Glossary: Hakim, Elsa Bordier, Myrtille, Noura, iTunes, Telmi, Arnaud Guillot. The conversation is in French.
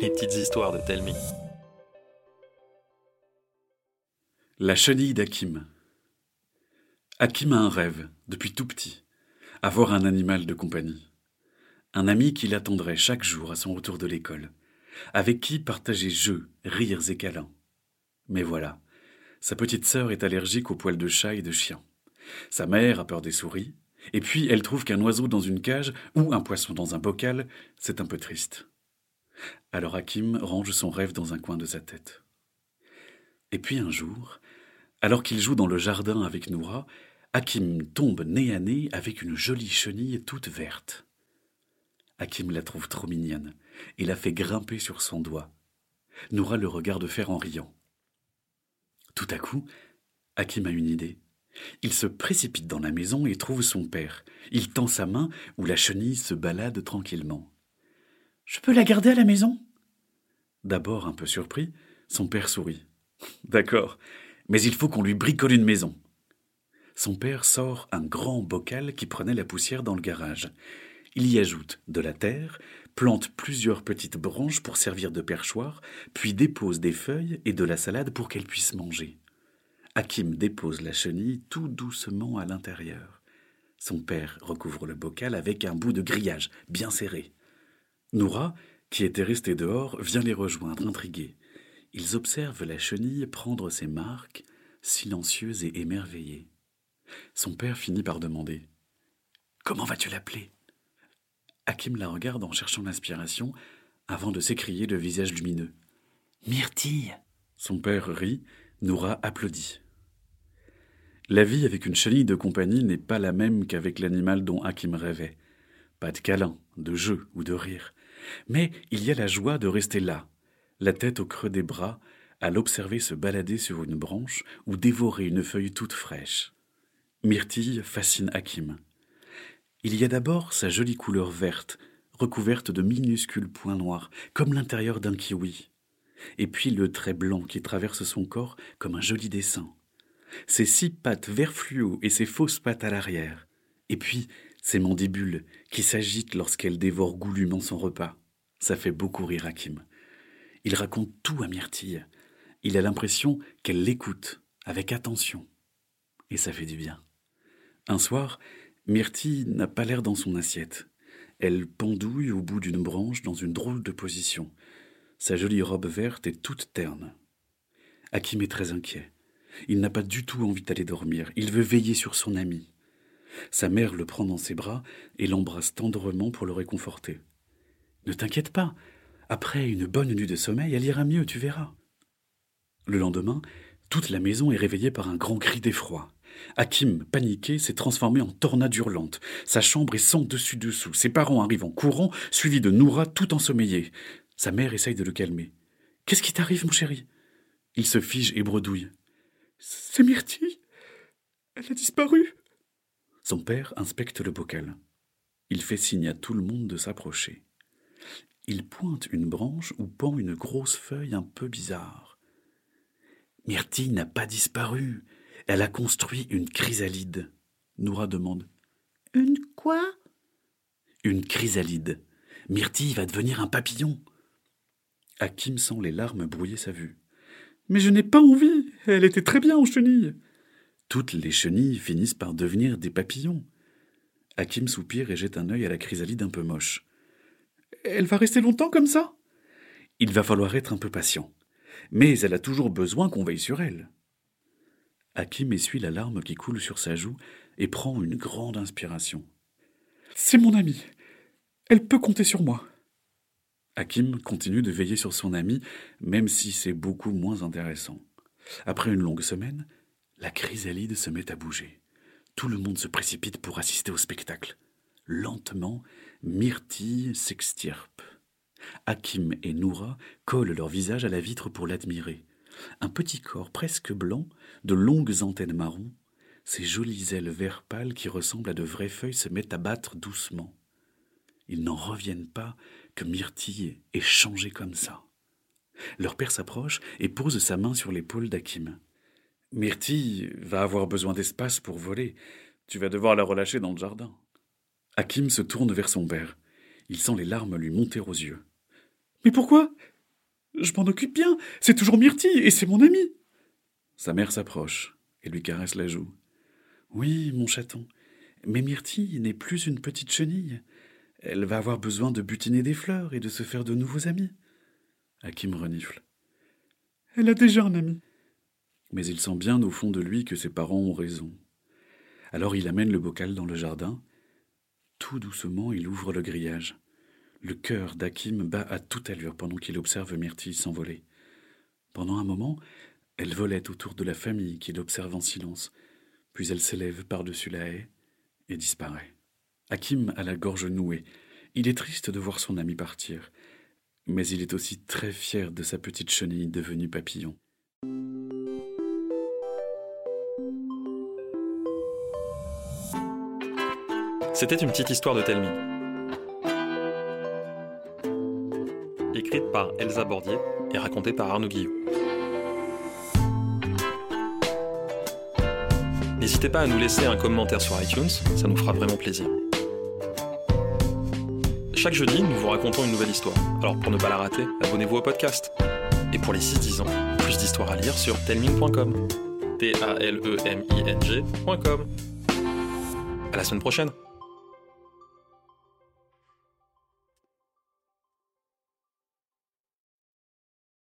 Les petites histoires de Telmi. La chenille d'Hakim. Hakim a un rêve, depuis tout petit, avoir un animal de compagnie. Un ami qui l'attendrait chaque jour à son retour de l'école, avec qui partager jeux, rires et câlins. Mais voilà, sa petite sœur est allergique aux poils de chat et de chien. Sa mère a peur des souris, et puis elle trouve qu'un oiseau dans une cage ou un poisson dans un bocal, c'est un peu triste. Alors Hakim range son rêve dans un coin de sa tête. Et puis un jour, alors qu'il joue dans le jardin avec Noura, Hakim tombe nez à nez avec une jolie chenille toute verte. Hakim la trouve trop mignonne et la fait grimper sur son doigt. Noura le regarde faire en riant. Tout à coup, Hakim a une idée. Il se précipite dans la maison et trouve son père. Il tend sa main où la chenille se balade tranquillement. « Je peux la garder à la maison ?» D'abord un peu surpris, son père sourit. « D'accord, mais il faut qu'on lui bricole une maison. » Son père sort un grand bocal qui prenait la poussière dans le garage. Il y ajoute de la terre, plante plusieurs petites branches pour servir de perchoir, puis dépose des feuilles et de la salade pour qu'elle puisse manger. Hakim dépose la chenille tout doucement à l'intérieur. Son père recouvre le bocal avec un bout de grillage bien serré. Noura, qui était restée dehors, vient les rejoindre, intriguée. Ils observent la chenille prendre ses marques, silencieuse et émerveillée. Son père finit par demander « Comment vas-tu l'appeler ?» Hakim la regarde en cherchant l'inspiration avant de s'écrier le visage lumineux. « Myrtille !» Son père rit, Noura applaudit. La vie avec une chenille de compagnie n'est pas la même qu'avec l'animal dont Hakim rêvait. Pas de câlin, de jeu ou de rire. Mais il y a la joie de rester là, la tête au creux des bras, à l'observer se balader sur une branche ou dévorer une feuille toute fraîche. Myrtille fascine Hakim. Il y a d'abord sa jolie couleur verte, recouverte de minuscules points noirs, comme l'intérieur d'un kiwi. Et puis le trait blanc qui traverse son corps comme un joli dessin. Ses 6 pattes vert fluo et ses fausses pattes à l'arrière. Et puis ses mandibules qui s'agitent lorsqu'elle dévore goulûment son repas. Ça fait beaucoup rire Hakim. Il raconte tout à Myrtille. Il a l'impression qu'elle l'écoute avec attention. Et ça fait du bien. Un soir, Myrtille n'a pas l'air dans son assiette. Elle pendouille au bout d'une branche dans une drôle de position. Sa jolie robe verte est toute terne. Hakim est très inquiet. Il n'a pas du tout envie d'aller dormir. Il veut veiller sur son ami. Sa mère le prend dans ses bras et l'embrasse tendrement pour le réconforter. « Ne t'inquiète pas. Après une bonne nuit de sommeil, elle ira mieux, tu verras. » Le lendemain, toute la maison est réveillée par un grand cri d'effroi. Hakim, paniqué, s'est transformé en tornade hurlante. Sa chambre est sans dessus-dessous. Ses parents arrivent en courant, suivis de Noura tout ensommeillée. Sa mère essaye de le calmer. « Qu'est-ce qui t'arrive, mon chéri ?» Il se fige et bredouille. « C'est Myrtille. Elle a disparu. » Son père inspecte le bocal. Il fait signe à tout le monde de s'approcher. Il pointe une branche où pend une grosse feuille un peu bizarre. « Myrtille n'a pas disparu. Elle a construit une chrysalide. » Noura demande. « Une quoi ?»« Une chrysalide. Myrtille va devenir un papillon. » Hakim sent les larmes brouiller sa vue. « Mais je n'ai pas envie, elle était très bien en chenille. » Toutes les chenilles finissent par devenir des papillons. Hakim soupire et jette un œil à la chrysalide un peu moche. « Elle va rester longtemps comme ça ?» Il va falloir être un peu patient. Mais elle a toujours besoin qu'on veille sur elle. Hakim essuie la larme qui coule sur sa joue et prend une grande inspiration. « C'est mon amie. Elle peut compter sur moi. » Hakim continue de veiller sur son ami, même si c'est beaucoup moins intéressant. Après une longue semaine, la chrysalide se met à bouger. Tout le monde se précipite pour assister au spectacle. Lentement, Myrtille s'extirpe. Hakim et Noura collent leur visage à la vitre pour l'admirer. Un petit corps presque blanc, de longues antennes marron, ses jolies ailes vert pâle qui ressemblent à de vraies feuilles se mettent à battre doucement. Ils n'en reviennent pas que Myrtille ait changé comme ça. Leur père s'approche et pose sa main sur l'épaule d'Hakim. « Myrtille va avoir besoin d'espace pour voler. Tu vas devoir la relâcher dans le jardin. » Hakim se tourne vers son père. Il sent les larmes lui monter aux yeux. Mais pourquoi ? Je m'en occupe bien, c'est toujours Myrtille, et c'est mon amie. Sa mère s'approche et lui caresse la joue. Oui, mon chaton, mais Myrtille n'est plus une petite chenille. Elle va avoir besoin de butiner des fleurs et de se faire de nouveaux amis. Hakim renifle. Elle a déjà un ami. Mais il sent bien au fond de lui que ses parents ont raison. Alors il amène le bocal dans le jardin. Tout doucement, il ouvre le grillage. Le cœur d'Hakim bat à toute allure pendant qu'il observe Myrtille s'envoler. Pendant un moment, elle volait autour de la famille qui l'observe en silence, puis elle s'élève par-dessus la haie et disparaît. Hakim a la gorge nouée. Il est triste de voir son ami partir, mais il est aussi très fier de sa petite chenille devenue papillon. C'était une petite histoire de Telmi. Écrite par Elsa Bordier et racontée par Arnaud Guillot. N'hésitez pas à nous laisser un commentaire sur iTunes, ça nous fera vraiment plaisir. Chaque jeudi, nous vous racontons une nouvelle histoire. Alors pour ne pas la rater, abonnez-vous au podcast. Et pour les 6-10 ans, plus d'histoires à lire sur telmin.com. Telmin.com. À la semaine prochaine.